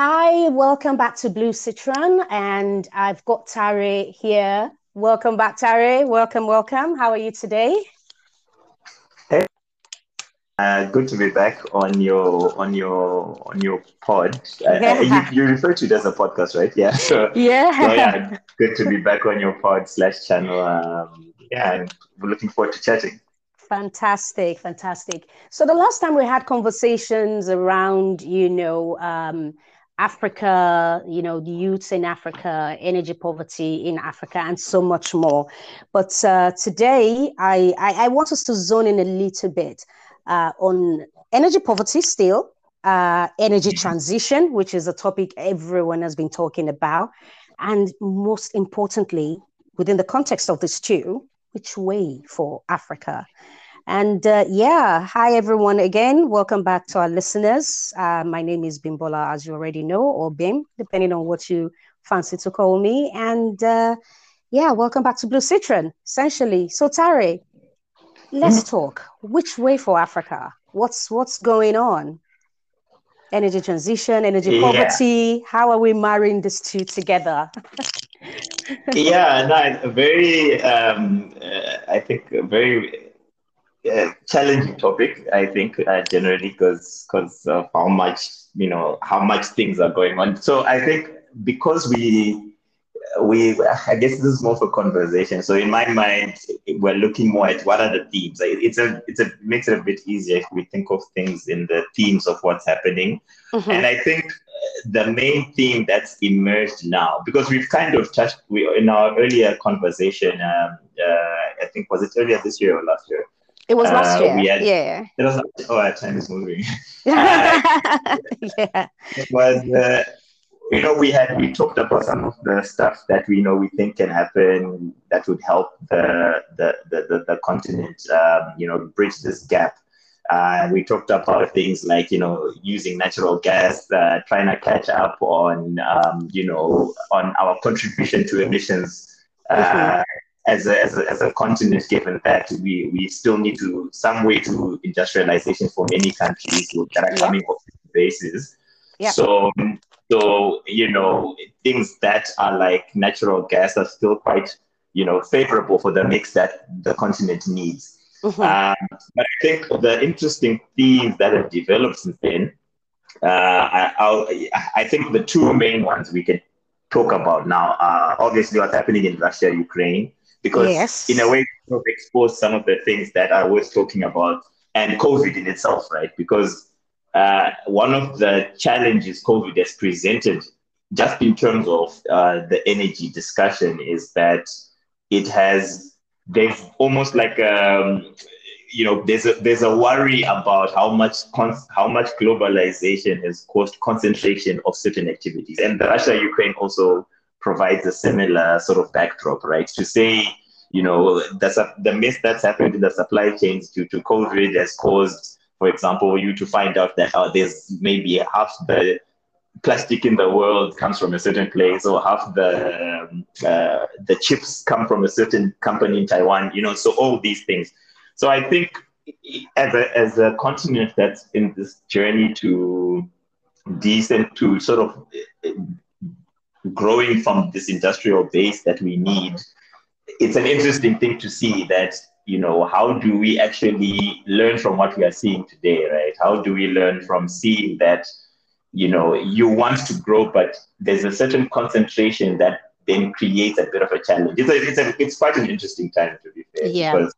Hi, welcome back to Blue Citron, and I've got Tari here. Welcome back, Tari. Welcome, welcome. How are you today? Hey, good to be back on your pod. Yeah. You refer to it as a podcast, right? Yeah. So, yeah. So yeah, good to be back on your pod/channel. Yeah, and we're looking forward to chatting. Fantastic, fantastic. So the last time we had conversations around, Africa, the youths in Africa, energy poverty in Africa, and so much more. But today, I want us to zone in a little bit on energy poverty still, energy transition, which is a topic everyone has been talking about. And most importantly, within the context of this too, which way for Africa? And hi everyone again. Welcome back to our listeners. My name is Bimbola, as you already know, or Bim, depending on what you fancy to call me. And welcome back to Blue Citron, essentially. So Tari, let's talk. Which way for Africa? What's going on? Energy transition, energy poverty. How are we marrying these two together? A very challenging topic, I think, generally, because of how much things are going on. So I think because we I guess this is more for conversation. So in my mind, we're looking more at what are the themes. It makes it a bit easier if we think of things in the themes of what's happening. Mm-hmm. And I think the main theme that's emerged now, because we've kind of touched in our earlier conversation, I think, was it earlier this year or last year? It was last year. It was. Our time is moving. It was. We talked about some of the stuff that we think can happen that would help the continent, bridge this gap. We talked about things like, using natural gas, trying to catch up on, on our contribution to emissions as a continent, given that we still need to some way to industrialization for many countries that are coming off the bases. Yeah. So, things that are like natural gas are still quite, favorable for the mix that the continent needs. Mm-hmm. But I think the interesting themes that have developed since then, I think the two main ones we can talk about now are obviously what's happening in Russia, Ukraine, because in a way we've exposed some of the things that I was talking about, and COVID in itself, right? Because one of the challenges COVID has presented, just in terms of the energy discussion, is that it has. There's almost like there's a worry about how much globalization has caused concentration of certain activities, and the Russia-Ukraine also provides a similar sort of backdrop, right? To say the mess that's happened in the supply chains due to COVID has caused, for example, you to find out that there's maybe half the plastic in the world comes from a certain place, or half the chips come from a certain company in Taiwan, so all these things. So I think as a continent that's in this journey to sort of growing from this industrial base that we need, it's an interesting thing to see that, how do we actually learn from what we are seeing today, right? How do we learn from seeing that you want to grow, but there's a certain concentration that then creates a bit of a challenge. It's quite an interesting time, to be fair. Yeah. Because,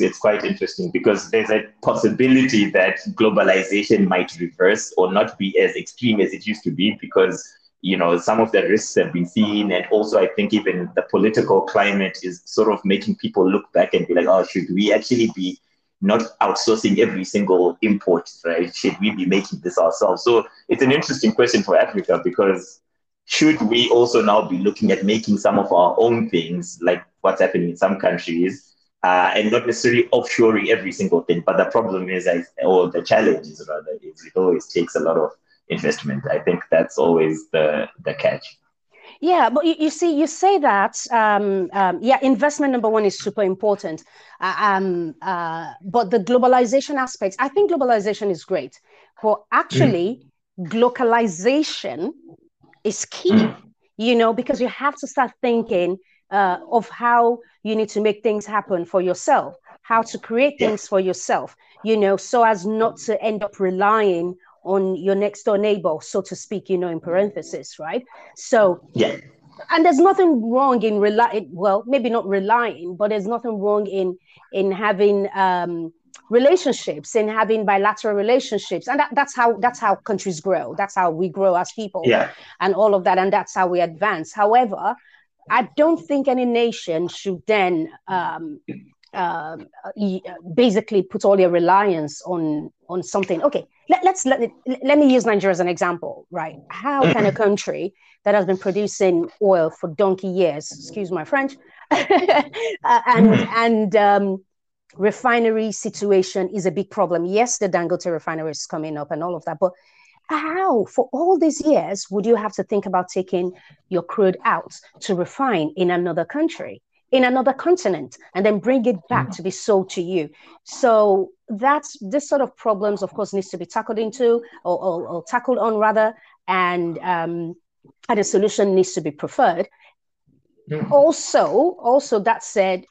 it's quite interesting because there's a possibility that globalization might reverse or not be as extreme as it used to be because, some of the risks have been seen. And also, I think even the political climate is sort of making people look back and be like, oh, should we actually be not outsourcing every single import, right? Should we be making this ourselves? So it's an interesting question for Africa because should we also now be looking at making some of our own things, like what's happening in some countries, and not necessarily offshoring every single thing? But the problem is, or the challenge is rather, is it always takes a lot of investment. I think that's always the catch. Yeah, but you see, you say that, investment number one is super important. But the globalization aspect, I think globalization is great. But actually, globalization is key, you know, because you have to start thinking of how you need to make things happen for yourself, how to create things for yourself, you know, so as not to end up relying on your next door neighbor, so to speak, you know, in parentheses, right? So, and there's nothing wrong in relying, well, maybe not relying, but there's nothing wrong in having relationships, in having bilateral relationships. And that's how countries grow. That's how we grow as people and all of that. And that's how we advance. However, I don't think any nation should then basically put all their reliance on something. Okay, let me use Nigeria as an example, right? How can a country that has been producing oil for donkey years, excuse my French, and refinery situation is a big problem. Yes, the Dangote refinery is coming up and all of that, but how, for all these years, would you have to think about taking your crude out to refine in another country, in another continent, and then bring it back to be sold to you? So that's this sort of problems, of course, needs to be tackled into or tackled on rather, and a solution needs to be preferred. Also, that said,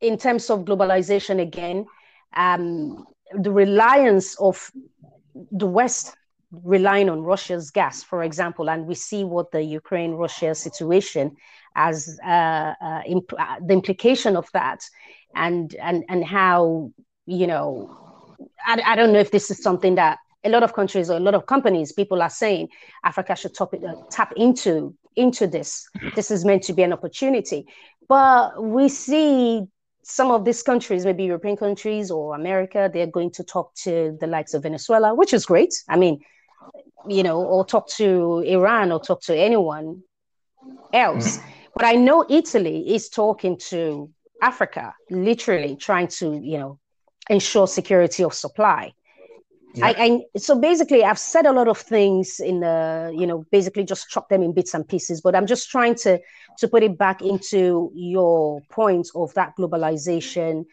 in terms of globalization again, the reliance of the West relying on Russia's gas, for example, and we see what the Ukraine-Russia situation as the implication of that, and how, you know, I don't know if this is something that a lot of countries or a lot of companies, people are saying Africa should tap into this. This is meant to be an opportunity, but we see some of these countries, maybe European countries or America, they're going to talk to the likes of Venezuela, which is great. I mean, you know, or talk to Iran or talk to anyone else. But I know Italy is talking to Africa, literally trying to, you know, ensure security of supply. So basically, I've said a lot of things in the, you know, basically just chop them in bits and pieces, but I'm just trying to put it back into your point of that globalization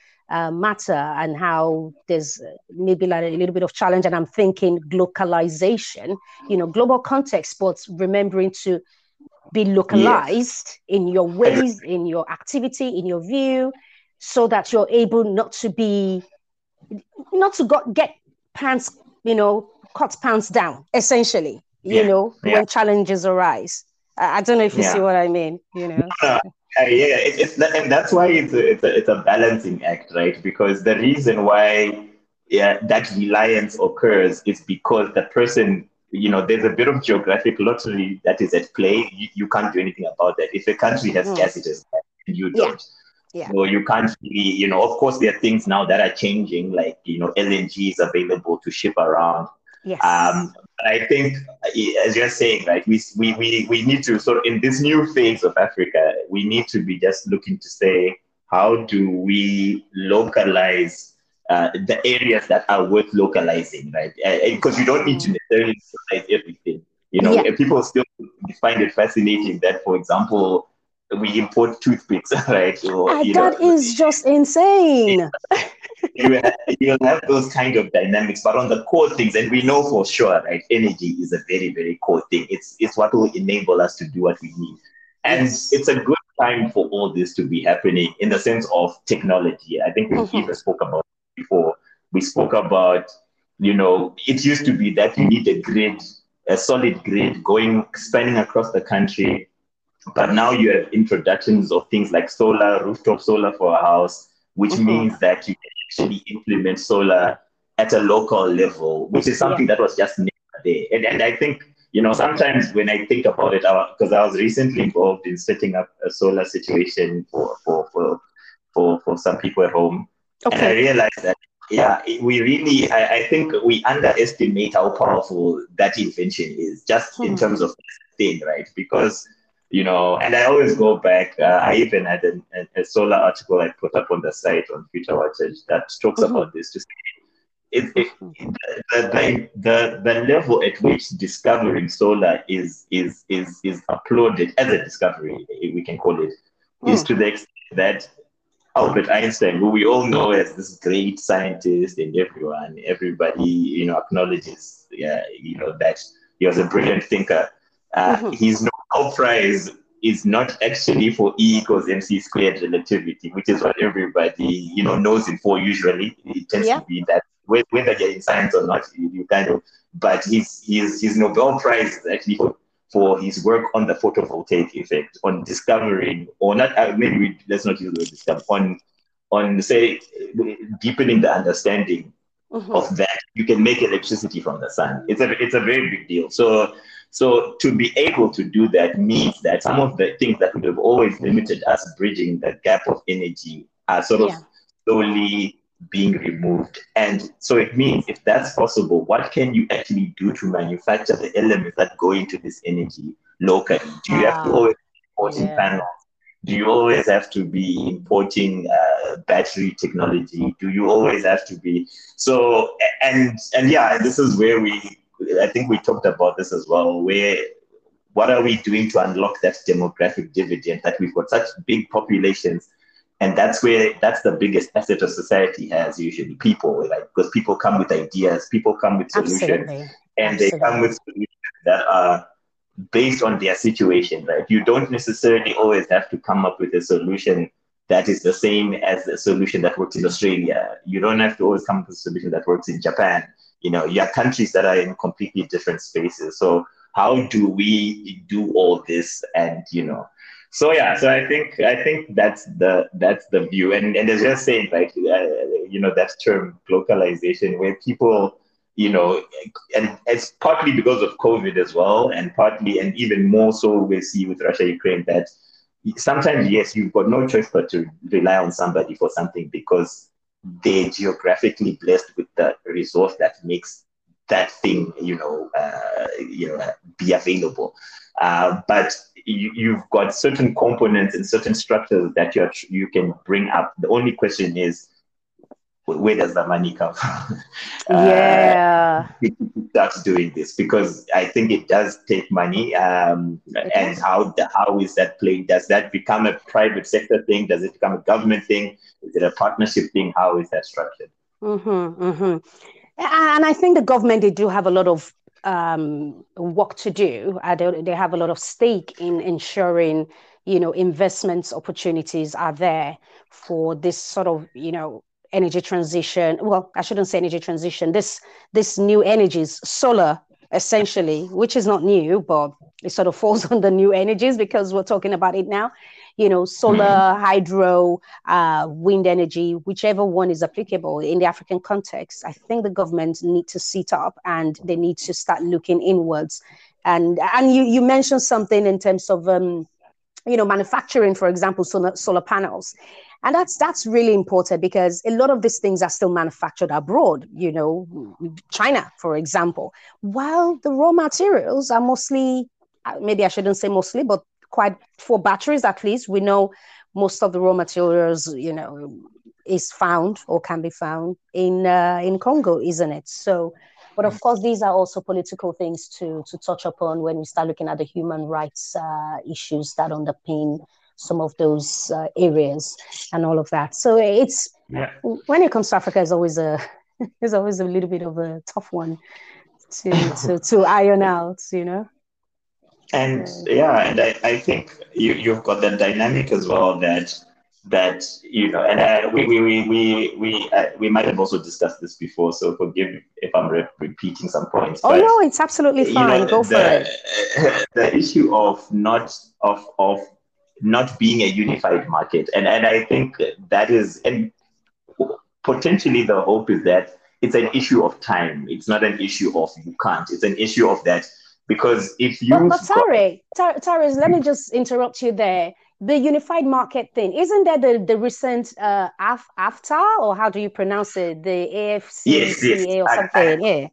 matter and how there's maybe like a little bit of challenge. And I'm thinking globalization, you know, global context, but remembering to be localized in your ways, in your activity, in your view, so that you're able not to get pants, you know, cut pants down, essentially, you know, when challenges arise. I don't know if you see what I mean, you know. And that's why it's a balancing act, right? Because the reason why that reliance occurs is because the person, you know, there's a bit of geographic lottery that is at play. You can't do anything about that. If a country has gas, it has gas, and you don't. Yeah. So you can't really, you know, of course there are things now that are changing, like, you know, LNG is available to ship around. Yes. But I think, as you're saying, right, we need to sort of, in this new phase of Africa, we need to be just looking to say, how do we localize the areas that are worth localizing, right? Because you don't need to necessarily localize everything. You know, people still find it fascinating that, for example, we import toothpicks, right? Or, that is just insane. You'll have those kind of dynamics, but on the core things, and we know for sure, right? Energy is a very, very core thing. It's what will enable us to do what we need. And it's a good time for all this to be happening in the sense of technology. I think we even spoke about it before. We spoke about, you know, it used to be that you need a grid, a solid grid going, spanning across the country. But now you have introductions of things like solar, rooftop solar for a house, which means that you can actually implement solar at a local level, which is something that was just never there. And I think, you know, sometimes when I think about it, because I was recently involved in setting up a solar situation for some people at home, and I realized that, we really, I think we underestimate how powerful that invention is, just in terms of thing, right? Because, you know, and I always go back. I even had a solar article I put up on the site on Future Watchers that talks about this. To say the level at which discovering solar is applauded as a discovery, we can call it, is to the extent that Albert Einstein, who we all know as this great scientist, and everybody, you know, acknowledges, you know, that He was a brilliant thinker. His Nobel Prize is not actually for E=mc² relativity, which is what everybody knows it for usually. It tends to be that, whether you're in science or not, you kind of. But his Nobel Prize is actually for his work on the photovoltaic effect, on discovering, or not, let's not use the word discover, on say, deepening the understanding of that you can make electricity from the sun. It's a very big deal. So to be able to do that means that some of the things that would have always limited us, bridging the gap of energy, are sort of slowly being removed. And so it means, if that's possible, what can you actually do to manufacture the elements that go into this energy locally? Do you have to always be importing panels? Do you always have to be importing battery technology? Do you always have to be... So, and this is where I think we talked about this as well, what are we doing to unlock that demographic dividend, that we've got such big populations? And that's the biggest asset of society has usually, people, because people come with ideas, people come with solutions, they come with solutions that are based on their situation, right? You don't necessarily always have to come up with a solution that is the same as the solution that works in Australia. You don't have to always come up with a solution that works in Japan. You have countries that are in completely different spaces. So how do we do all this? And, so I think that's the view. And as you're saying, that term globalization, where people, and it's partly because of COVID as well, and partly, and even more so we see with Russia, Ukraine, that sometimes, yes, you've got no choice but to rely on somebody for something, because they're geographically blessed with the resource that makes that thing, be available. But you've got certain components and certain structures that you can bring up. The only question is, where does the money come from? That's doing this, because I think it does take money. And how is that playing? Does that become a private sector thing? Does it become a government thing? Is it a partnership thing? How is that structured? And I think the government, they do have a lot of work to do. They have a lot of stake in ensuring, investments opportunities are there for this sort of, energy transition. Well, I shouldn't say energy transition. This new energies, solar, essentially, which is not new, but it sort of falls under new energies because we're talking about it now. Solar, hydro, wind energy, whichever one is applicable in the African context. I think the government need to sit up and they need to start looking inwards. And you mentioned something in terms of manufacturing, for example, solar panels. And that's really important, because a lot of these things are still manufactured abroad, China, for example, while the raw materials are mostly, maybe I shouldn't say mostly, but quite, for batteries at least, we know most of the raw materials, is found or can be found in Congo, isn't it? So, but of course, these are also political things to touch upon when we start looking at the human rights issues that underpin some of those areas and all of that. So it's when it comes to Africa, it's always a little bit of a tough one to iron out, And I think you've got that dynamic as well that we might have also discussed this before. So forgive me if I'm repeating some points. Oh no, it's absolutely fine. Go for it. The issue of not being a unified market. And I think that is, and potentially the hope is that it's an issue of time. It's not an issue of you can't. It's an issue of that, because if you... But Tari, let me just interrupt you there. The unified market thing, isn't that the recent AfCFTA, or how do you pronounce it? The AFCFTA or something?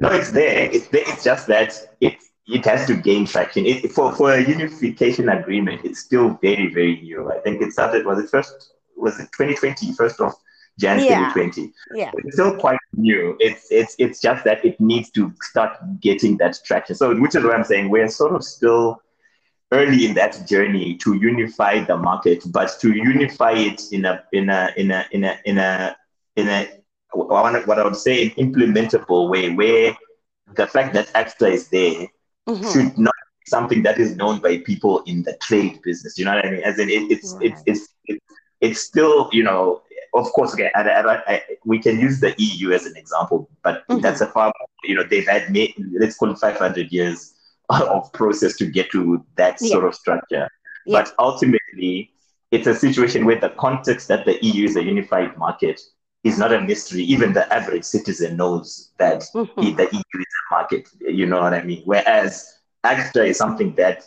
No, it's there. It's just that it has to gain traction. For a unification agreement, it's still very, very new. I think it started, was it 2020, 1st of January 2020? Yeah. It's still quite new. It's just that it needs to start getting that traction. So, which is what I'm saying, we're sort of still early in that journey to unify the market, but to unify it in a implementable way, where the fact that AfCFTA is there should not be something that is known by people in the trade business. You know what I mean? As in, it's still, you know, of course, okay, we can use the EU as an example, but that's a far, you know, they've had, let's call it 500 years of process to get to that sort of structure. Yeah. But ultimately, it's a situation where the context that the EU is a unified market is not a mystery. Even the average citizen knows that the EU is a market, you know what I mean? Whereas AfCFTA is something that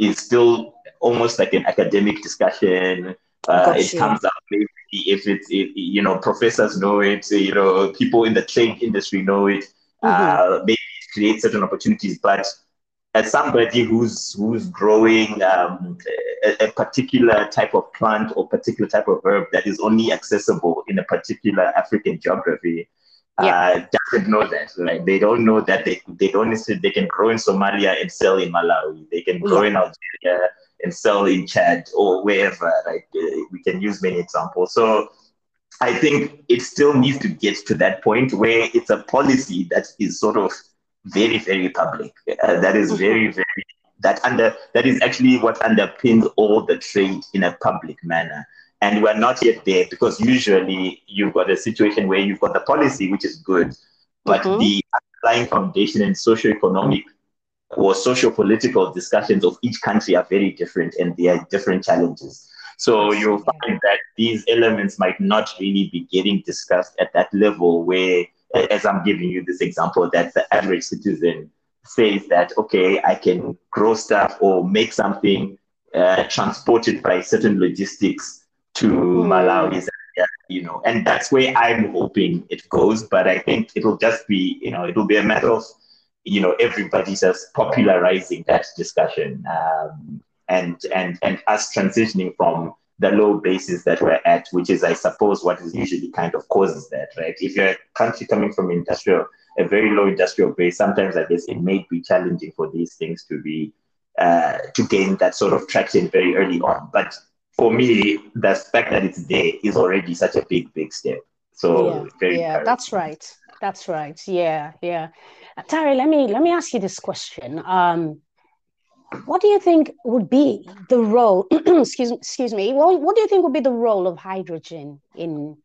is still almost like an academic discussion. It comes up maybe if it's, you know, professors know it, you know, people in the trade industry know it, maybe it creates certain opportunities, but as somebody who's growing a particular type of plant or particular type of herb that is only accessible in a particular African geography, doesn't know that. Right? They don't know that they don't necessarily, they can grow in Somalia and sell in Malawi. They can grow in Algeria and sell in Chad or wherever. Like we can use many examples. So I think it still needs to get to that point where it's a policy that is sort of very, very public. That is very, very, that is actually what underpins all the trade in a public manner. And we're not yet there because usually you've got a situation where you've got the policy, which is good, but the underlying foundation and socioeconomic or socio-political discussions of each country are very different and they are different challenges. So you'll find that these elements might not really be getting discussed at that level where, as I'm giving you this example, that the average citizen says that, okay, I can grow stuff or make something, transport it by certain logistics to Malawi, you know, and that's where I'm hoping it goes. But I think it'll just be, you know, it'll be a matter of, you know, everybody just popularizing that discussion and us transitioning from the low basis that we're at, which is, I suppose, what is usually kind of causes that, right? If you're a country coming from a very low industrial base, sometimes I guess it may be challenging for these things to be, to gain that sort of traction very early on. But for me, the fact that it's there is already such a big, big step. So that's right. That's right. Yeah, yeah. Tari, let me ask you this question. What do you think would be the role? excuse me. What do you think would be the role of hydrogen in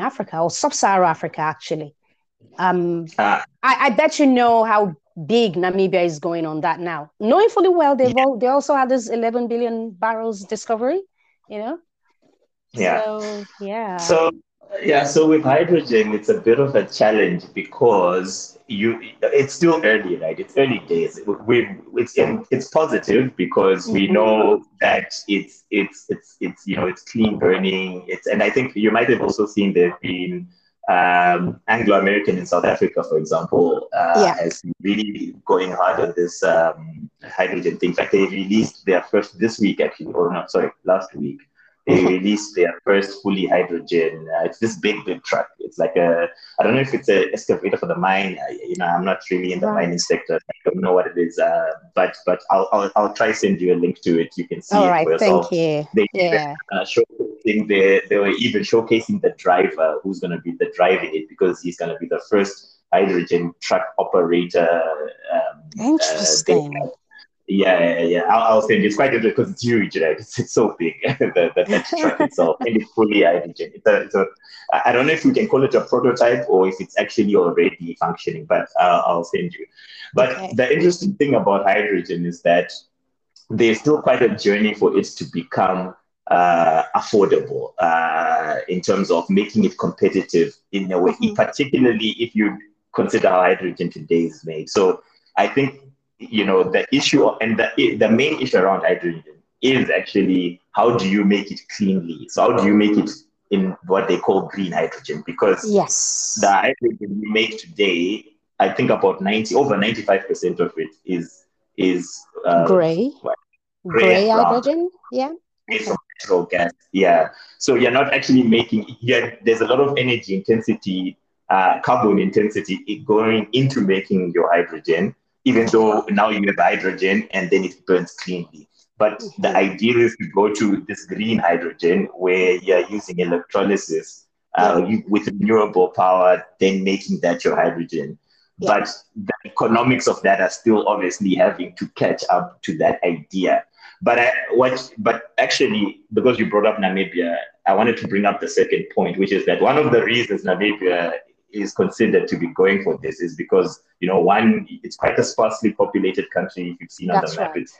Africa or sub-Saharan Africa? Actually, I bet you know how big Namibia is going on that now. Knowing fully well, they also had this 11 billion barrels discovery. You know. Yeah. So, yeah. So with hydrogen, it's a bit of a challenge because it's still early, right? It's early days. It's positive because we know that it's you know, it's clean burning. And I think you might have also seen there have been Anglo-American in South Africa, for example, has really going hard on this hydrogen thing. In fact, they released their first last week. They released their first fully hydrogen. It's this big, big truck. It's like I don't know if it's an excavator for the mine. You know, I'm not really in the mining sector. I don't know what it is. But I'll try send you a link to it. You can see it for yourself. Thank you. They were even showcasing the driver who's going to be driving it because he's going to be the first hydrogen truck operator. Interesting. I'll send you. It's quite interesting because it's huge, right? It's so big, the truck itself, and it's fully hydrogen. I don't know if we can call it a prototype or if it's actually already functioning, but I'll send you. But the interesting thing about hydrogen is that there's still quite a journey for it to become affordable in terms of making it competitive in a way, particularly if you consider how hydrogen today is made. So I think, you know, the issue and the main issue around hydrogen is actually how do you make it cleanly? So how do you make it in what they call green hydrogen? Because the hydrogen we make today, I think about 95% of it is gray hydrogen. It's from natural gas. So you're not actually making. There's a lot of energy intensity, carbon intensity going into making your hydrogen, even though now you have hydrogen and then it burns cleanly. But the idea is to go to this green hydrogen where you're using electrolysis with renewable power, then making that your hydrogen. Yes. But the economics of that are still obviously having to catch up to that idea. But actually, because you brought up Namibia, I wanted to bring up the second point, which is that one of the reasons Namibia is considered to be going for this is because, you know, one, it's quite a sparsely populated country. If you've seen on the map, it's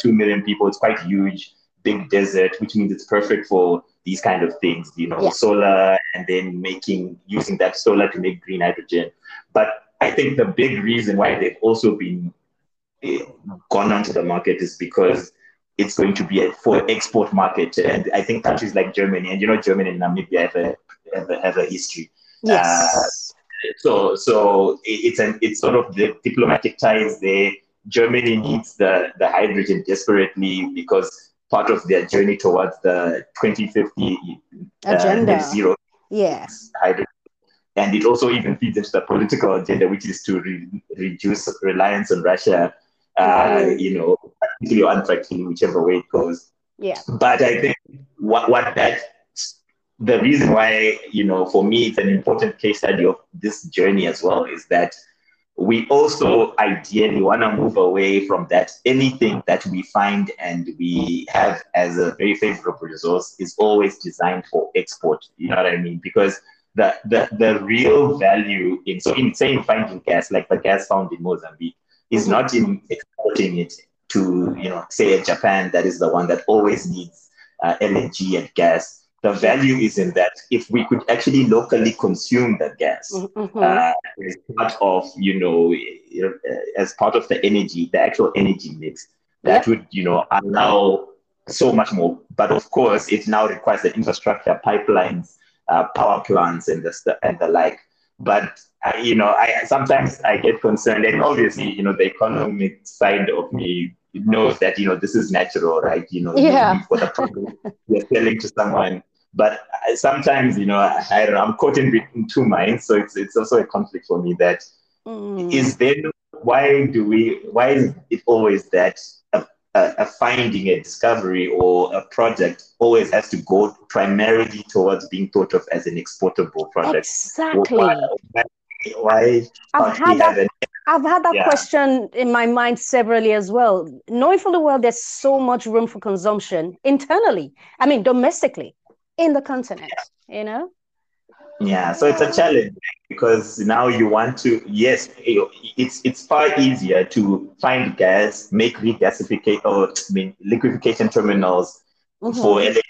2 million people. It's quite huge, big desert, which means it's perfect for these kind of things, you know, solar, and then using that solar to make green hydrogen. But I think the big reason why they've also gone onto the market is because it's going to be for export market. And I think countries like Germany, and you know, Germany and Namibia have a history. Yes. So it's sort of the diplomatic ties there. Germany needs the hydrogen desperately because part of their journey towards the 2050 agenda, net zero. Yes. Hydrogen. And it also even feeds into the political agenda, which is to reduce reliance on Russia, you know, particularly on fracking, whichever way it goes. Yeah. But I think the reason why, you know, for me, it's an important case study of this journey as well, is that we also ideally want to move away from that. Anything that we find and we have as a very favorable resource is always designed for export. You know what I mean? Because the real value in finding gas, like the gas found in Mozambique, is not in exporting it to, you know, say Japan, that is the one that always needs LNG and gas. The value is in that if we could actually locally consume the gas as part of the energy, the actual energy mix, that would, you know, allow so much more. But of course, it now requires the infrastructure, pipelines, power plants, and the like. But you know, sometimes I get concerned, and obviously, you know, the economic side of me knows that, you know, this is natural, right? You know, for the product you're selling to someone. But sometimes, you know, I don't know, I'm caught in two minds, so it's also a conflict for me. That why is it always that a finding, a discovery, or a project always has to go primarily towards being thought of as an exportable product? Exactly. Why I've had that question in my mind severally as well. Knowing fully well there's so much room for consumption internally, I mean domestically, in the continent, you know? Yeah, so it's a challenge because now you want to, it's far easier to find gas, make regasification liquefaction terminals for LNG,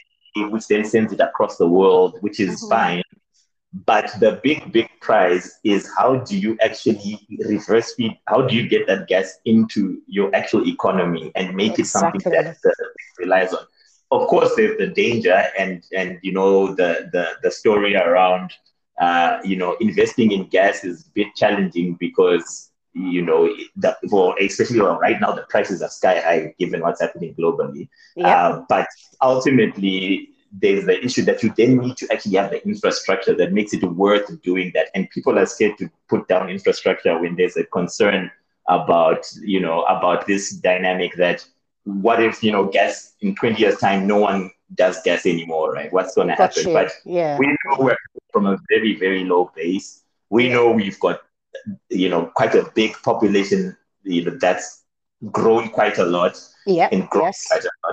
which then sends it across the world, which is fine. But the big prize is, how do you actually reverse feed? How do you get that gas into your actual economy and make it something that relies on? Of course, there's the danger and you know, the story around, you know, investing in gas is a bit challenging because, you know, especially right now, the prices are sky high given what's happening globally. But ultimately, there's the issue that you then need to actually have the infrastructure that makes it worth doing that. And people are scared to put down infrastructure when there's a concern about, you know, about this dynamic that what if, you know, gas in 20 years time, no one does gas anymore, right? What's going to happen? True. But we know we're from a very, very low base. We know we've got, you know, quite a big population, you know, that's grown quite a lot.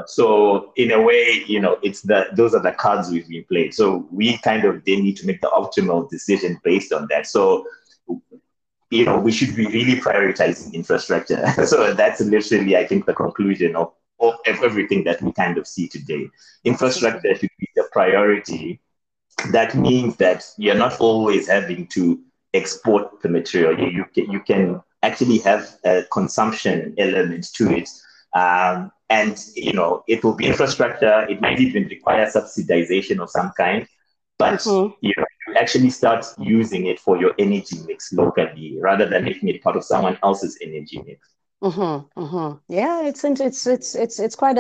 So in a way, you know, it's those are the cards we've been played. So we kind of then need to make the optimal decision based on that. So, you know, we should be really prioritizing infrastructure. So that's literally, I think, the conclusion of everything that we kind of see today. Infrastructure should be the priority. That means that you're not always having to export the material. You can actually have a consumption element to it. And, you know, it will be infrastructure. It might even require subsidization of some kind, but you know, you actually start using it for your energy mix locally rather than making it part of someone else's energy mix. Yeah, it's quite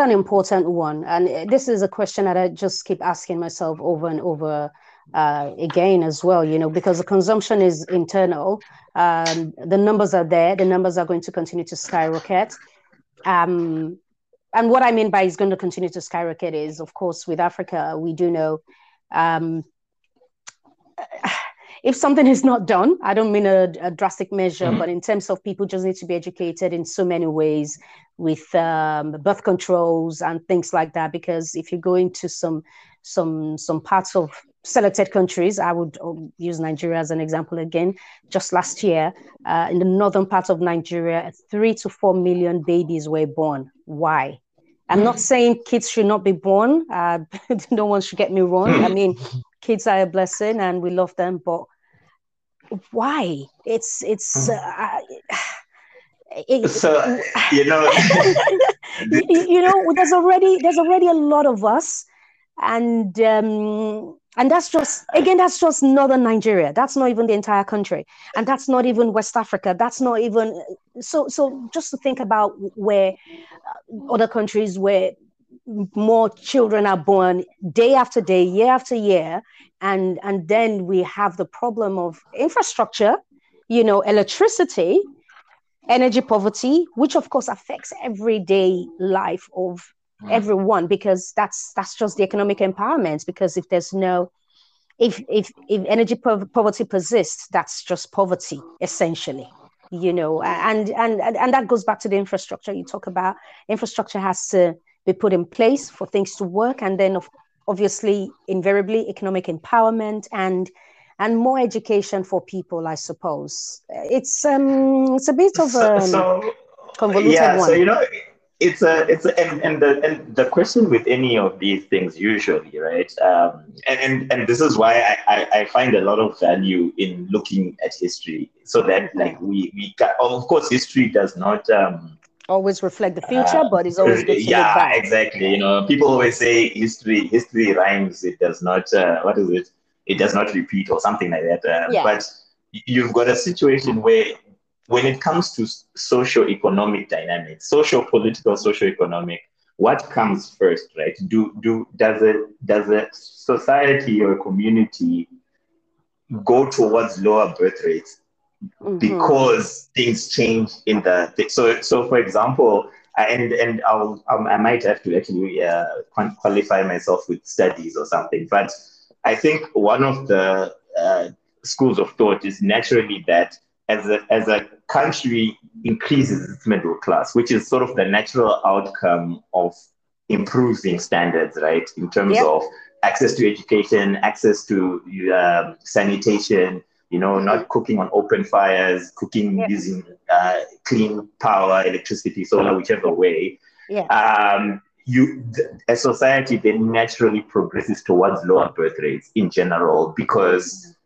an important one, and this is a question that I just keep asking myself over and over again as well, you know, because the consumption is internal. The numbers are there. The numbers are going to continue to skyrocket. And what I mean by it's going to continue to skyrocket is, of course, with Africa, we do know if something is not done, I don't mean a drastic measure, but in terms of people just need to be educated in so many ways with birth controls and things like that. Because if you go into some parts of selected countries, I would use Nigeria as an example again. Just last year, in the northern part of Nigeria, 3 to 4 million babies were born. Why? I'm not saying kids should not be born. No one should get me wrong. I mean, kids are a blessing and we love them, but why? So you know, there's already a lot of us, and that's just northern Nigeria. That's not even the entire country, and that's not even West Africa. That's not even so. Just to think about where other countries where more children are born day after day, year after year, and then we have the problem of infrastructure, electricity, energy poverty, which of course affects everyday life of everyone, because that's just the economic empowerment. Because if there's no, if energy poverty persists, that's just poverty essentially. And that goes back to the infrastructure you talk about. Infrastructure has to be put in place for things to work, and then obviously invariably economic empowerment and more education for people, I suppose. It's a bit of a convoluted one. So the question with any of these things usually, right? And this is why I find a lot of value in looking at history, so that like we can, of course history does not always reflect the future, but it's always good to look back. Yeah, exactly. People always say history rhymes. It does not. What is it? It does not repeat, or something like that. But you've got a situation where, when it comes to socio-economic dynamics, socio-political, socio-economic, what comes first, right? Does a society or a community go towards lower birth rates? Because things change in the so for example, and I'll I might have to actually qualify myself with studies or something, but I think one of the schools of thought is naturally that as a country increases its middle class, which is sort of the natural outcome of improving standards, right, in terms of access to education, access to sanitation, not cooking on open fires, cooking using clean power, electricity, solar, whichever way. A society then naturally progresses towards lower birth rates in general because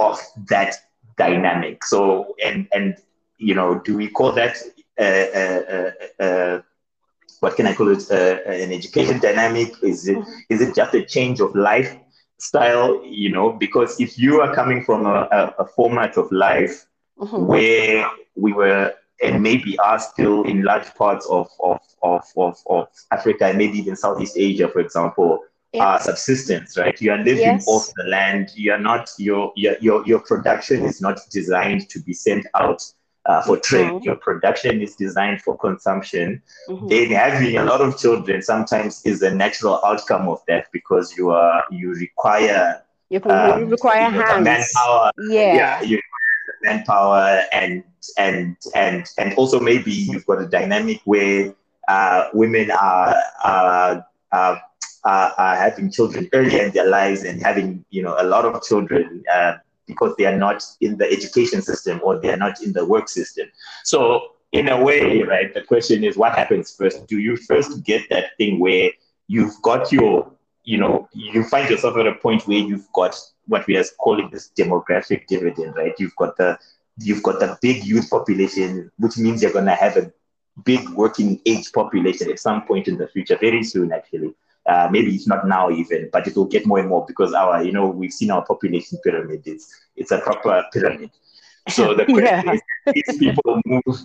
of that dynamic. So, do we call that what can I call it? An education dynamic? Is it just a change of life style, because if you are coming from a format of life where we were, and maybe are still in large parts of Africa, and maybe even Southeast Asia, for example, are subsistence, right? You are living off the land. You are not, your production is not designed to be sent out for trade. Your production is designed for consumption. Then having a lot of children sometimes is a natural outcome of that, because you require hands, manpower. You require manpower, and also maybe you've got a dynamic where women are having children earlier in their lives, and having a lot of children because they are not in the education system, or they are not in the work system. So in a way, right, the question is, what happens first? Do you first get that thing where you've got you find yourself at a point where you've got what we are calling this demographic dividend, right? You've got the big youth population, which means you're going to have a big working age population at some point in the future, very soon, actually. Maybe it's not now even, but it will get more and more, because we've seen our population pyramid. It's a proper pyramid. So the question is, these people move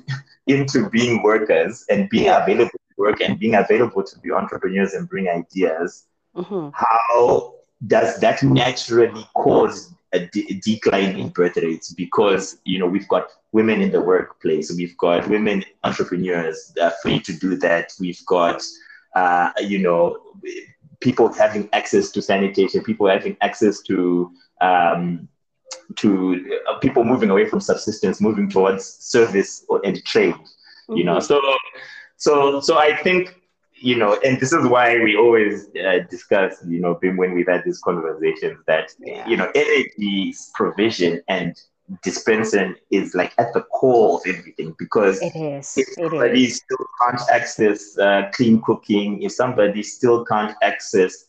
into being workers and being available to work and being available to be entrepreneurs and bring ideas. How does that naturally cause a decline in birth rates? Because, we've got women in the workplace. We've got women entrepreneurs that are free to do that. We've got people having access to sanitation, people having access to to people moving away from subsistence, moving towards service and trade, you know. So I think, you know, and this is why we always discuss, you know, when we've had these conversations, that, you know, energy provision and dispensing is like at the core of everything, because if somebody still can't access clean cooking, if somebody still can't access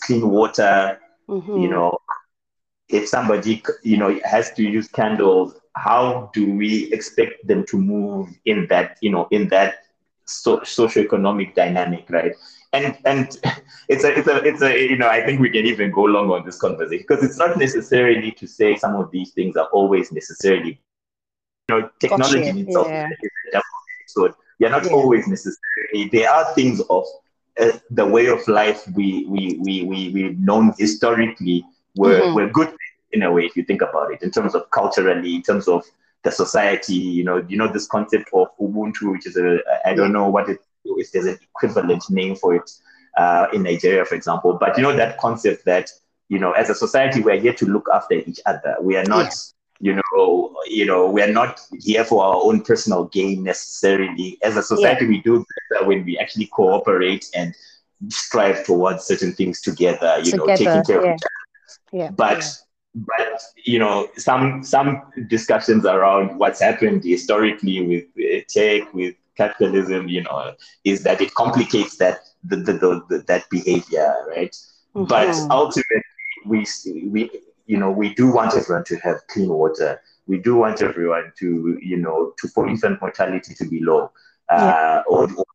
clean water, you know, if somebody, you know, has to use candles, how do we expect them to move in that, you know, in that socioeconomic dynamic, right? And it's a you know, I think we can even go long on this conversation, because it's not necessarily to say some of these things are always necessarily, you know, technology itself is a double-edged sword. You're not always necessarily. There are things of the way of life we've known historically were good things, in a way, if you think about it, in terms of culturally, in terms of the society, you know this concept of Ubuntu, which is I don't know what it, if there's an equivalent name for it in Nigeria, for example, but you know, that concept that, you know, as a society, we're here to look after each other. We are not, you know, we're not here for our own personal gain necessarily. As a society, we do better when we actually cooperate and strive towards certain things together, you know, taking care of each other. But you know, some discussions around what's happened historically with tech, with capitalism, you know, is that it complicates that behavior, right? But ultimately, we you know, we do want everyone to have clean water. We do want everyone to, you know, for infant mortality to be low,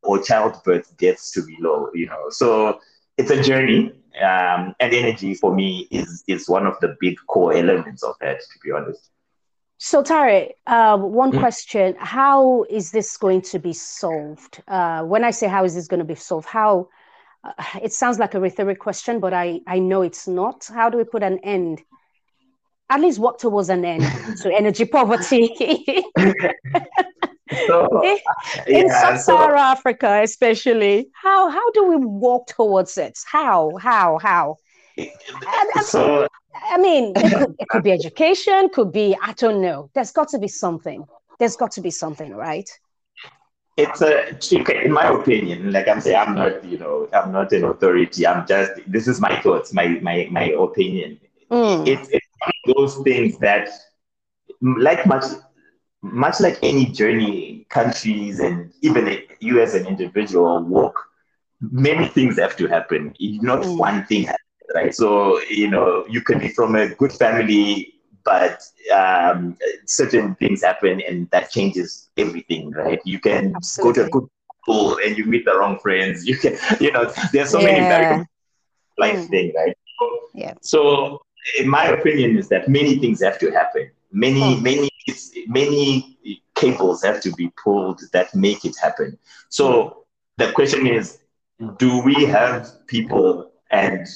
or childbirth deaths to be low, you know. So it's a journey. And energy for me is one of the big core elements of that, to be honest. So Tari, one question, how is this going to be solved? When I say how is this going to be solved, how, it sounds like a rhetoric question, but I know it's not. How do we put an end, at least work towards an end to energy poverty? In Sub-Saharan Africa, especially, how do we walk towards it? How? I mean, it could be education, could be, I don't know. There's got to be something. Right? It's in my opinion, like I'm saying, I'm not an authority. This is my thoughts, my opinion. It's one of those things that, like much like any journey, countries and even you as an individual walk, many things have to happen. Not one thing happens, right? So, you know, you can be from a good family, but certain things happen and that changes everything, right? You can go to a good school and you meet the wrong friends. You can, you know, there's so many variables life thing, right? So in my opinion is that many things have to happen. Many cables have to be pulled that make it happen. So the question is, do we have people and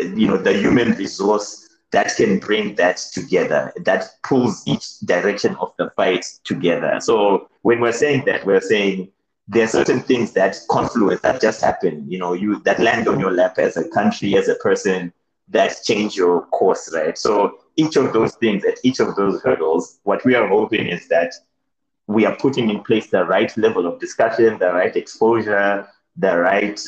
you know, the human resource that can bring that together, that pulls each direction of the fight together? So when we're saying that, we're saying there are certain things that confluence, that just happen, you know, you that land on your lap as a country, as a person, that change your course, right? So each of those things, at each of those hurdles, what we are hoping is that we are putting in place the right level of discussion, the right exposure, the right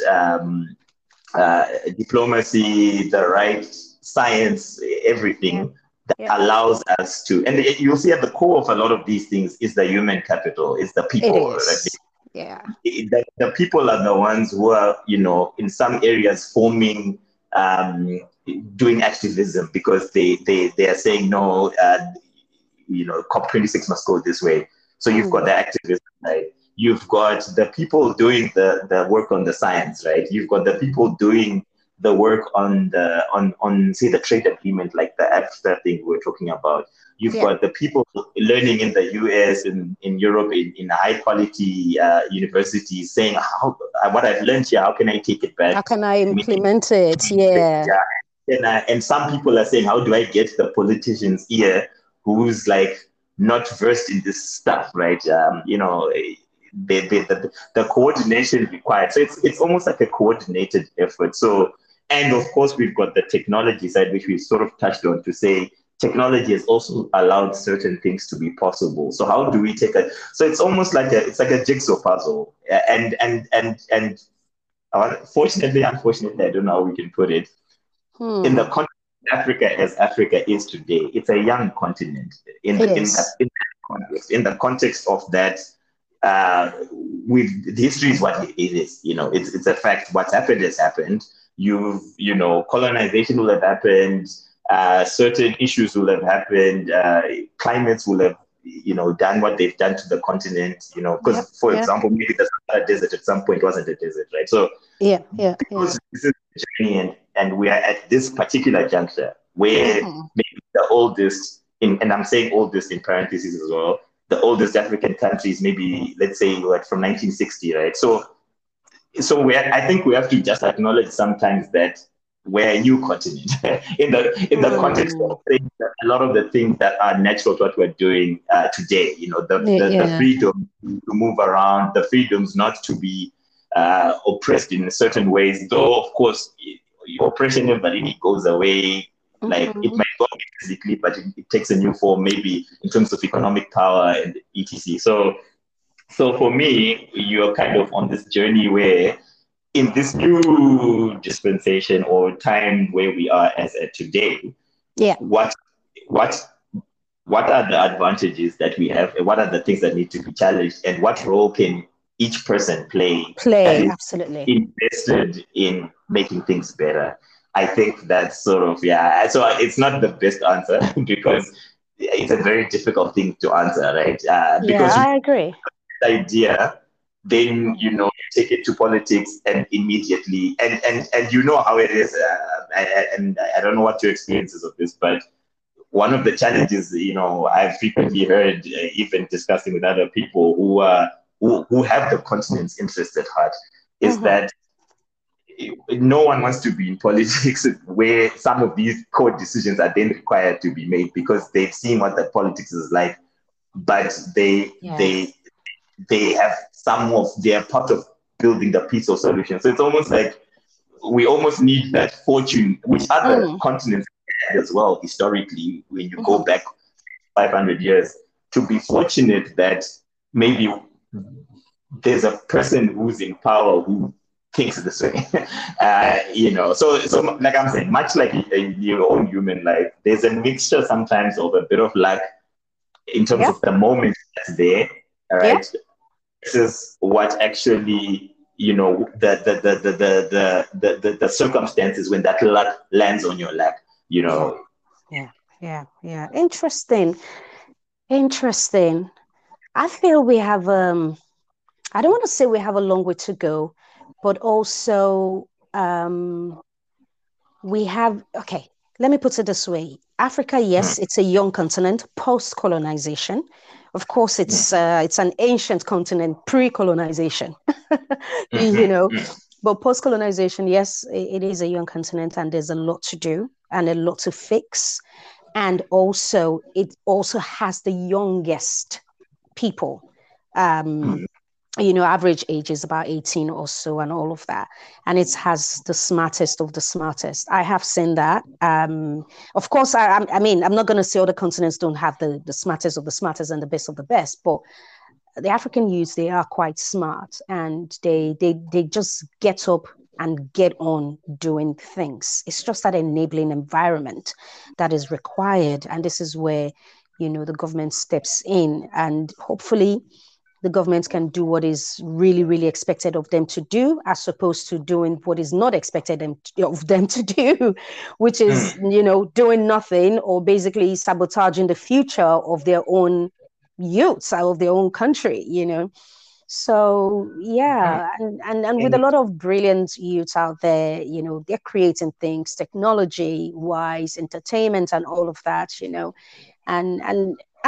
diplomacy, the right science, everything that allows us to. And you'll see at the core of a lot of these things is the human capital, is the people. It is. Right? The people are the ones who are, you know, in some areas forming, doing activism, because they are saying, no, you know, COP26 must go this way. So you've got the activism, right? You've got the people doing the work on the science, right? You've got the people doing the work on say the trade agreement, like the AfCFTA thing we were talking about. You've got the people learning in the US and in Europe in high quality universities, saying, what I've learned here, how can I take it back? How can I implement it? And some people are saying, how do I get the politicians here who's like not versed in this stuff, right? You know, the coordination required. So it's almost like a coordinated effort. So And of course, we've got the technology side, which we sort of touched on to say technology has also allowed certain things to be possible. So how do we take it? So it's almost like a jigsaw puzzle. And fortunately, unfortunately, I don't know how we can put it. In the context of Africa as Africa is today, it's a young continent. In the context of that, the history is what it is. You know, it's a fact. What's happened has happened. Colonization will have happened. Certain issues will have happened. Climates will have, done what they've done to the continent. For example, maybe the Sahara Desert at some point wasn't a desert, right? So this is the journey, and we are at this particular juncture where maybe the oldest, and I'm saying oldest in parentheses as well, the oldest African countries, maybe let's say like from 1960, right? So I think we have to just acknowledge sometimes that we're a new continent in the context of things that, a lot of the things that are natural to what we're doing today. The freedom to move around, the freedoms not to be oppressed in certain ways. Though of course, oppression never really goes away. Like it might go physically, but it takes a new form, maybe in terms of economic power and etc. So for me, you're kind of on this journey where, in this new dispensation or time where we are as at today, what are the advantages that we have? What are the things that need to be challenged? And what role can each person play? Absolutely. Invested in making things better. I think that's sort of, so it's not the best answer because it's a very difficult thing to answer, right? I agree. Idea, then take it to politics and immediately and how it is, and I don't know what your experience is of this, but one of the challenges I've frequently heard, even discussing with other people who have the continent's interest at heart, is that no one wants to be in politics where some of these core decisions are then required to be made because they've seen what the politics is like, but they have they are part of building the peace or solution. So it's almost like we almost need that fortune, which other continents had as well historically, when you go back 500 years, to be fortunate that maybe there's a person who's in power who thinks this way. So like I'm saying, much like in your own human life, there's a mixture sometimes of a bit of luck in terms of the moment that's there. All right. Yeah. This is what actually, the circumstances when that luck lands on your lap, Yeah. Interesting. I feel we have, I don't want to say we have a long way to go, but also let me put it this way. Africa, yes, it's a young continent, post-colonization. Of course, it's an ancient continent, pre-colonization, But post-colonization, yes, it is a young continent, and there's a lot to do and a lot to fix. And also, it also has the youngest people. Average age is about 18 or so and all of that. And it has the smartest of the smartest. I have seen that. Of course, I'm not going to say other continents don't have the smartest of the smartest and the best of the best, but the African youth, they are quite smart, and they just get up and get on doing things. It's just that enabling environment that is required. And this is where, the government steps in, and hopefully the government can do what is really, really expected of them to do, as opposed to doing what is not expected of them to do, which is, doing nothing or basically sabotaging the future of their own youths, of their own country, So, and with a lot of brilliant youths out there, they're creating things, technology-wise, entertainment and all of that,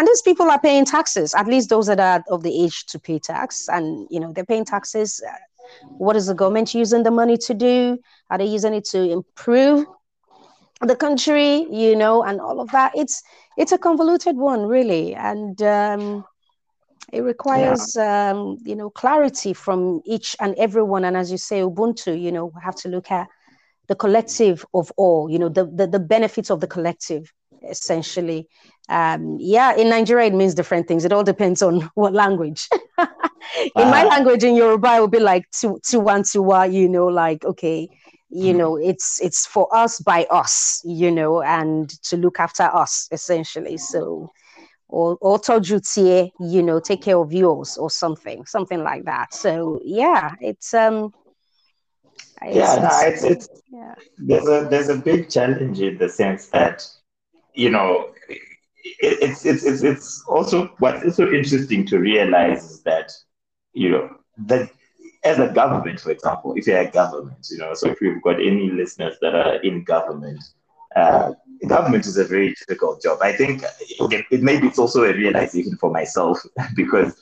And these people are paying taxes, at least those that are of the age to pay tax. And, they're paying taxes. What is the government using the money to do? Are they using it to improve the country, and all of that? It's a convoluted one, really. And it requires, clarity from each and everyone. And as you say, Ubuntu, we have to look at the collective of all, you know, the benefits of the collective, essentially. Yeah, in Nigeria, it means different things. It all depends on what language. In my language, in Yoruba, it would be like tiwantiwa, you know, like, okay, you know, it's for us by us, you know, and to look after us, essentially. So, or toju tie, you know, take care of yours or something like that. So, yeah, it's there's a big challenge in the sense that, you know, it's also what's also interesting to realize is that, you know, that as a government, for example, if you're a government, you know, so if you've got any listeners that are in government, government is a very difficult job. I think maybe it's also a realization for myself because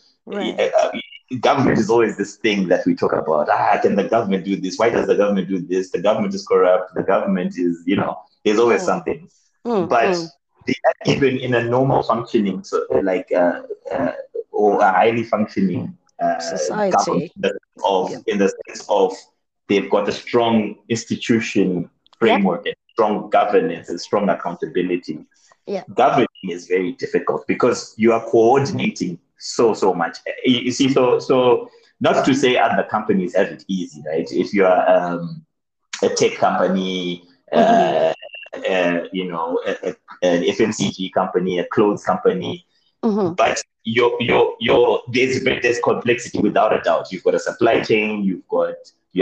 government is always this thing that we talk about. Can the government do this? Why does the government do this? The government is corrupt. The government is, you know, there's always something. But even in a normal functioning, so like or a highly functioning society, in the sense of they've got a strong institution framework and strong governance and strong accountability. Yeah. Governing is very difficult because you are coordinating so much. You see, so not to say other companies have it easy, right? If you are a tech company, you know, an FMCG company, a clothes company, but there's complexity without a doubt. You've got a supply chain. You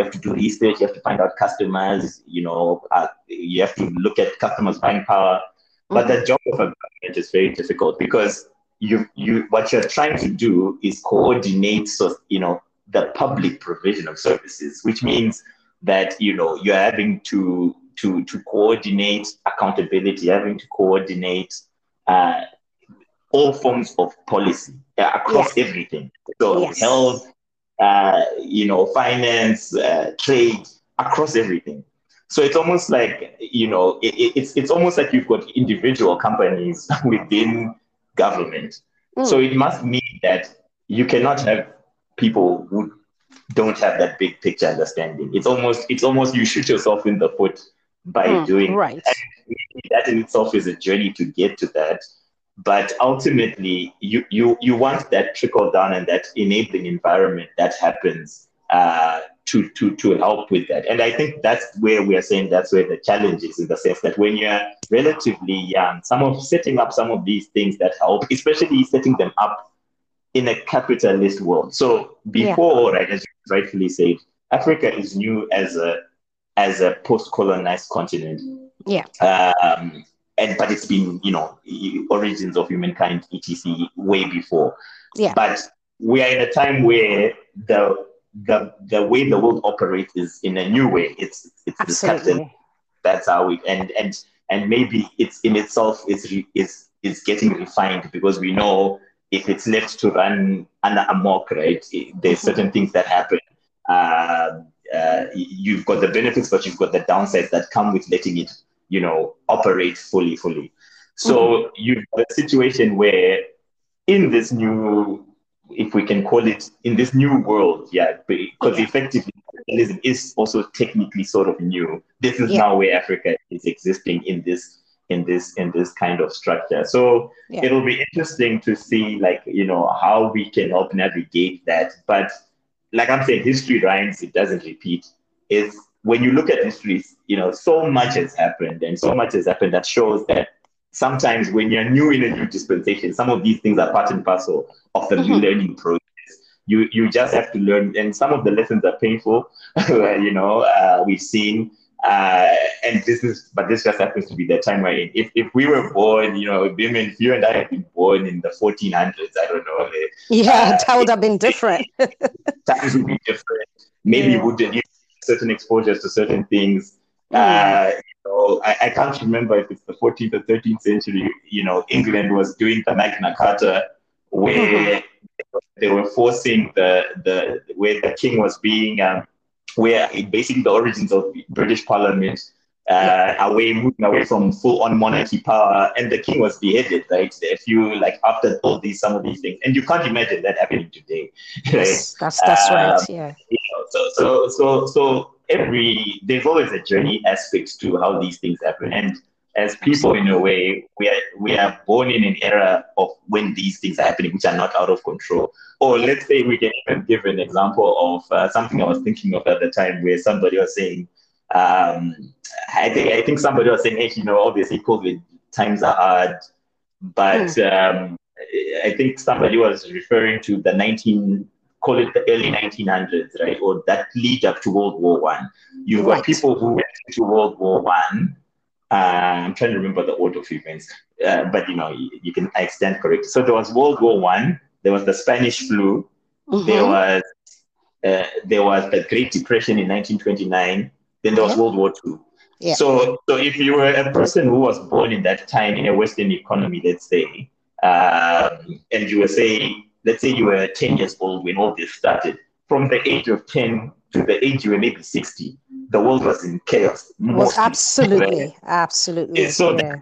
have to do research. You have to find out customers. You know, you have to look at customers' buying power. But the job of a government is very difficult because you what you're trying to do is coordinate, so you know, the public provision of services, which means that, you know, you're having to coordinate accountability, having to coordinate all forms of policy across everything. So health, you know, finance, trade, across everything. So it's almost like, you know, it's almost like you've got individual companies within government. So it must mean that you cannot have people who don't have that big picture understanding. It's almost you shoot yourself in the foot by doing that. That in itself is a journey to get to that. But ultimately, you want that trickle down and that enabling environment that happens to help with that. And I think that's where we are saying that's where the challenge is, in the sense that when you're relatively young, setting up some of these things that help, especially setting them up in a capitalist world. So before, right, as you rightfully said, Africa is new as a post-colonized continent. Yeah. But it's been, you know, origins of humankind, etc., way before. Yeah. But we are in a time where the way the world operates is in a new way. It's disgusting. That's how we and maybe it's in itself is getting refined, because we know if it's left to run amok, right? There's certain things that happen. You've got the benefits, but you've got the downsides that come with letting it, you know, operate fully. So you've got a situation where in this new, if we can call it, in this new world, because effectively capitalism is also technically sort of new. This is now where Africa is existing in this kind of structure. So it'll be interesting to see, like, you know, how we can help navigate that. But like I'm saying, history rhymes, it doesn't repeat. It's when you look at history, you know, so much has happened that shows that sometimes when you're new in a new dispensation, some of these things are part and parcel of the new learning process. You just have to learn, and some of the lessons are painful. You know, we've seen, and this just happens to be the time we're in. If we were born, you know, Bim, if you and I had been born in the 1400s, I don't know. That would have been different. Times would be different. Maybe we wouldn't. Certain exposures to certain things. You know, I can't remember if it's the 14th or 13th century. You know, England was doing the Magna Carta, where they were forcing the where the king was being, where basically the origins of British Parliament moving away from full-on monarchy power, and the king was beheaded. Right, if you like after all these, some of these things, and you can't imagine that happening today. Right? Yes, that's right. Yeah. You know, so there's always a journey aspect to how these things happen. And as people, in a way, we are born in an era of when these things are happening, which are not out of control. Or let's say we can even give an example of something I was thinking of at the time, where somebody was saying, I think somebody was saying, hey, you know, obviously COVID times are hard, but I think somebody was referring to the call it the early 1900s, right? Or that lead up to World War I. You've got people who went to World War I. I'm trying to remember the order of events, but you know, you can, I stand corrected. So there was World War I, there was the Spanish flu, there was the Great Depression in 1929, then there was World War II. Yeah. So if you were a person who was born in that time in a Western economy, let's say, and you were saying, let's say you were 10 years old when all this started, from the age of 10 to the age you were maybe 60, the world was in chaos. Was absolutely. So yeah.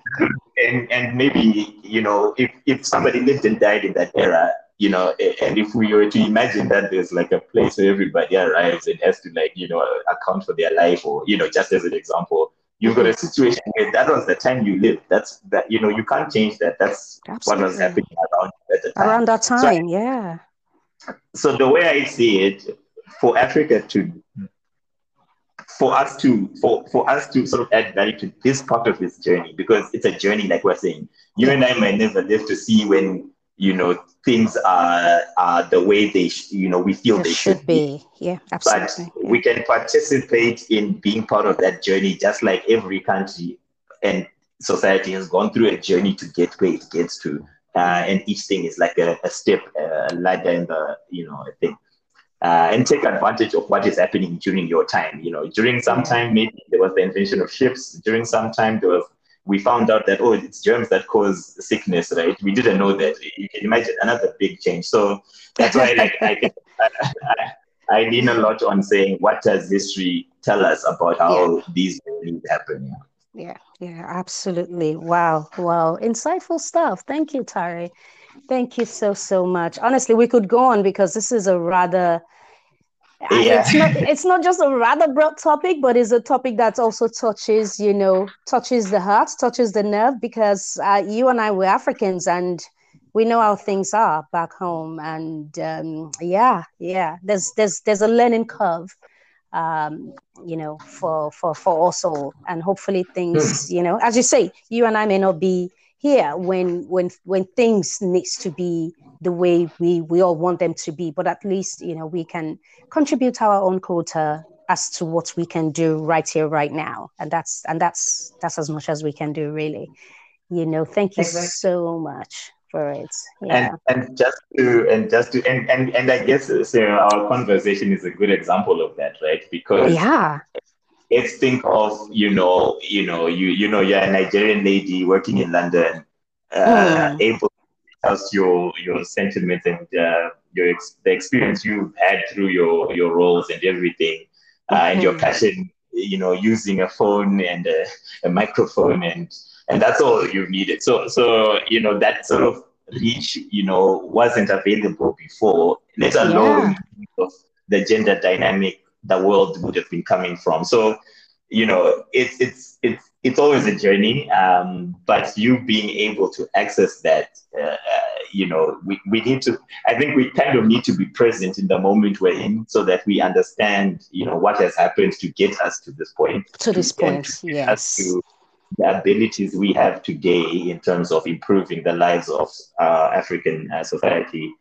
and maybe, you know, if somebody lived and died in that era, you know, and if we were to imagine that there's like a place where everybody arrives and has to, like, you know, account for their life, or, you know, just as an example, you've got a situation where that was the time you lived. That's you know, you can't change that. That's what was happening around at the time. Around that time, yeah. So the way I see it, for Africa for us to sort of add value to this part of this journey, because it's a journey, like we're saying, you and I might never live to see when, you know, things are the way they, you know, we feel they should be. Yeah, absolutely. But we can participate in being part of that journey, just like every country and society has gone through a journey to get where it gets to. And each thing is like a step, a ladder in the, you know, a thing. And take advantage of what is happening during your time. You know, during some time, maybe there was the invention of ships. During some time, we found out that, oh, it's germs that cause sickness, right? We didn't know that. You can imagine another big change. So that's why, like, I lean a lot on saying, what does history tell us about how these things happen? Yeah, absolutely. Wow. Insightful stuff. Thank you, Tari. Thank you so much. Honestly, we could go on, because this is a rather, it's not just a rather broad topic, but it's a topic that also touches, you know, touches the heart, touches the nerve, because you and I were Africans and we know how things are back home. And there's a learning curve, you know, for us all. And hopefully things, you know, as you say, you and I may not be here when things needs to be the way we all want them to be, but at least, you know, we can contribute our own quota as to what we can do right here, right now, and that's as much as we can do, really. You know, thank you so much for it. Yeah. And I guess, Sarah, our conversation is a good example of that, right? Because let's think of, you know, you're a Nigerian lady working in London, able to discuss your sentiments and the experience you've had through your roles and everything, and your passion, you know, using a phone and a microphone, and that's all you needed. So, you know, that sort of reach, you know, wasn't available before, let alone the gender dynamic the world would have been coming from. So, you know, it's always a journey. But you being able to access that, you know, we need to. I think we kind of need to be present in the moment we're in, so that we understand, you know, what has happened to get us to this point. Yes. To the abilities we have today in terms of improving the lives of African society.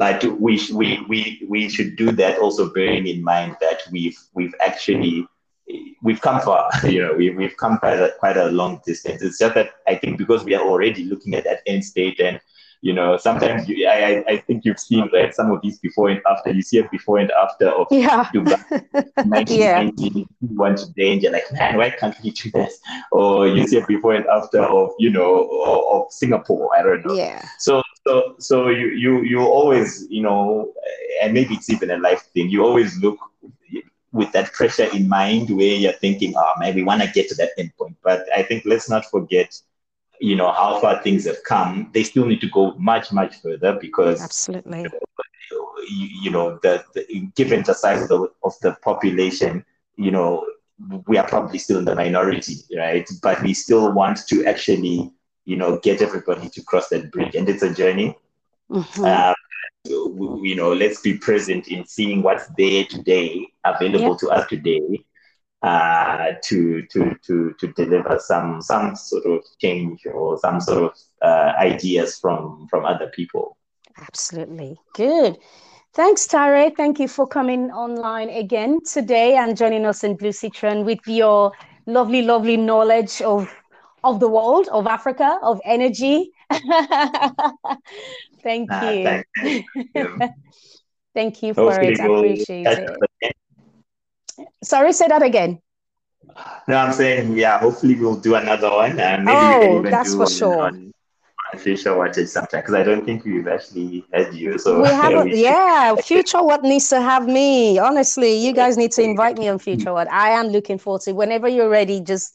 Like we should do that, also bearing in mind that we've come far, you know, we've come quite a long distance. It's just that I think because we are already looking at that end state, and, you know, sometimes I think you've seen, right, some of these before and after. You see a before and after of Dubai, 1991 today, and you're like, man, why can't we do this? Or you see a before and after of, you know, of Singapore. I don't know. Yeah. So you always, you know, and maybe it's even a life thing, you always look with that pressure in mind, where you're thinking, oh, maybe we want to get to that end point. But I think let's not forget, you know, how far things have come. They still need to go much, much further, because given the size of the population, you know, we are probably still in the minority, right? But we still want to actually, you know, get everybody to cross that bridge. And it's a journey. Mm-hmm. You know, let's be present in seeing what's there today, available to us today, to deliver some sort of change or some sort of ideas from other people. Absolutely. Good. Thanks, Tare. Thank you for coming online again today and joining us in Blue Citron with your lovely, lovely knowledge of the world, of Africa, of energy. Thank you. Thank you for it. I appreciate it. Sorry, say that again. No, I'm saying, yeah, hopefully we'll do another one. Maybe we can even that's do for one sure. On Future Watchers sometime, because I don't think we've actually had you. So we haven't, Future Watch needs to have me. Honestly, you guys need to invite me on Future Watch. I am looking forward to it. Whenever you're ready, just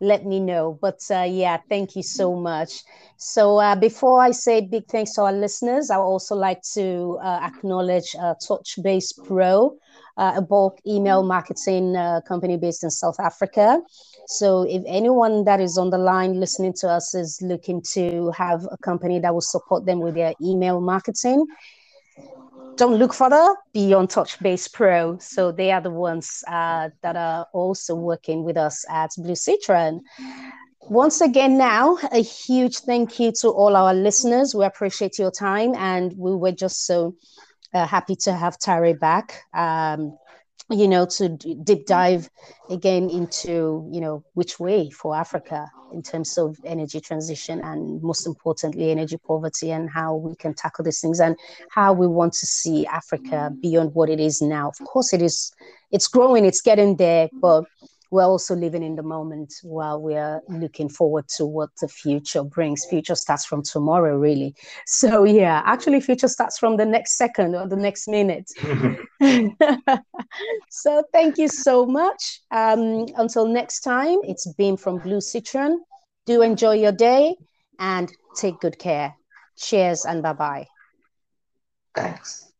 let me know. But yeah, thank you so much. So before I say big thanks to our listeners, I would also like to acknowledge TouchBase Pro, a bulk email marketing company based in South Africa. So if anyone that is on the line listening to us is looking to have a company that will support them with their email marketing, don't look further beyond TouchBase Pro. So they are the ones that are also working with us at Blue Citron. Once again, now, a huge thank you to all our listeners. We appreciate your time, and we were just so happy to have Tari back, you know, to deep dive again into, you know, which way for Africa in terms of energy transition and most importantly, energy poverty and how we can tackle these things and how we want to see Africa beyond what it is now. Of course, it is, it's growing, it's getting there, but we're also living in the moment while we're looking forward to what the future brings. Future starts from tomorrow, really. So yeah, actually future starts from the next second or the next minute. So thank you so much. Until next time, it's been from Blue Citron. Do enjoy your day and take good care. Cheers and bye-bye. Thanks.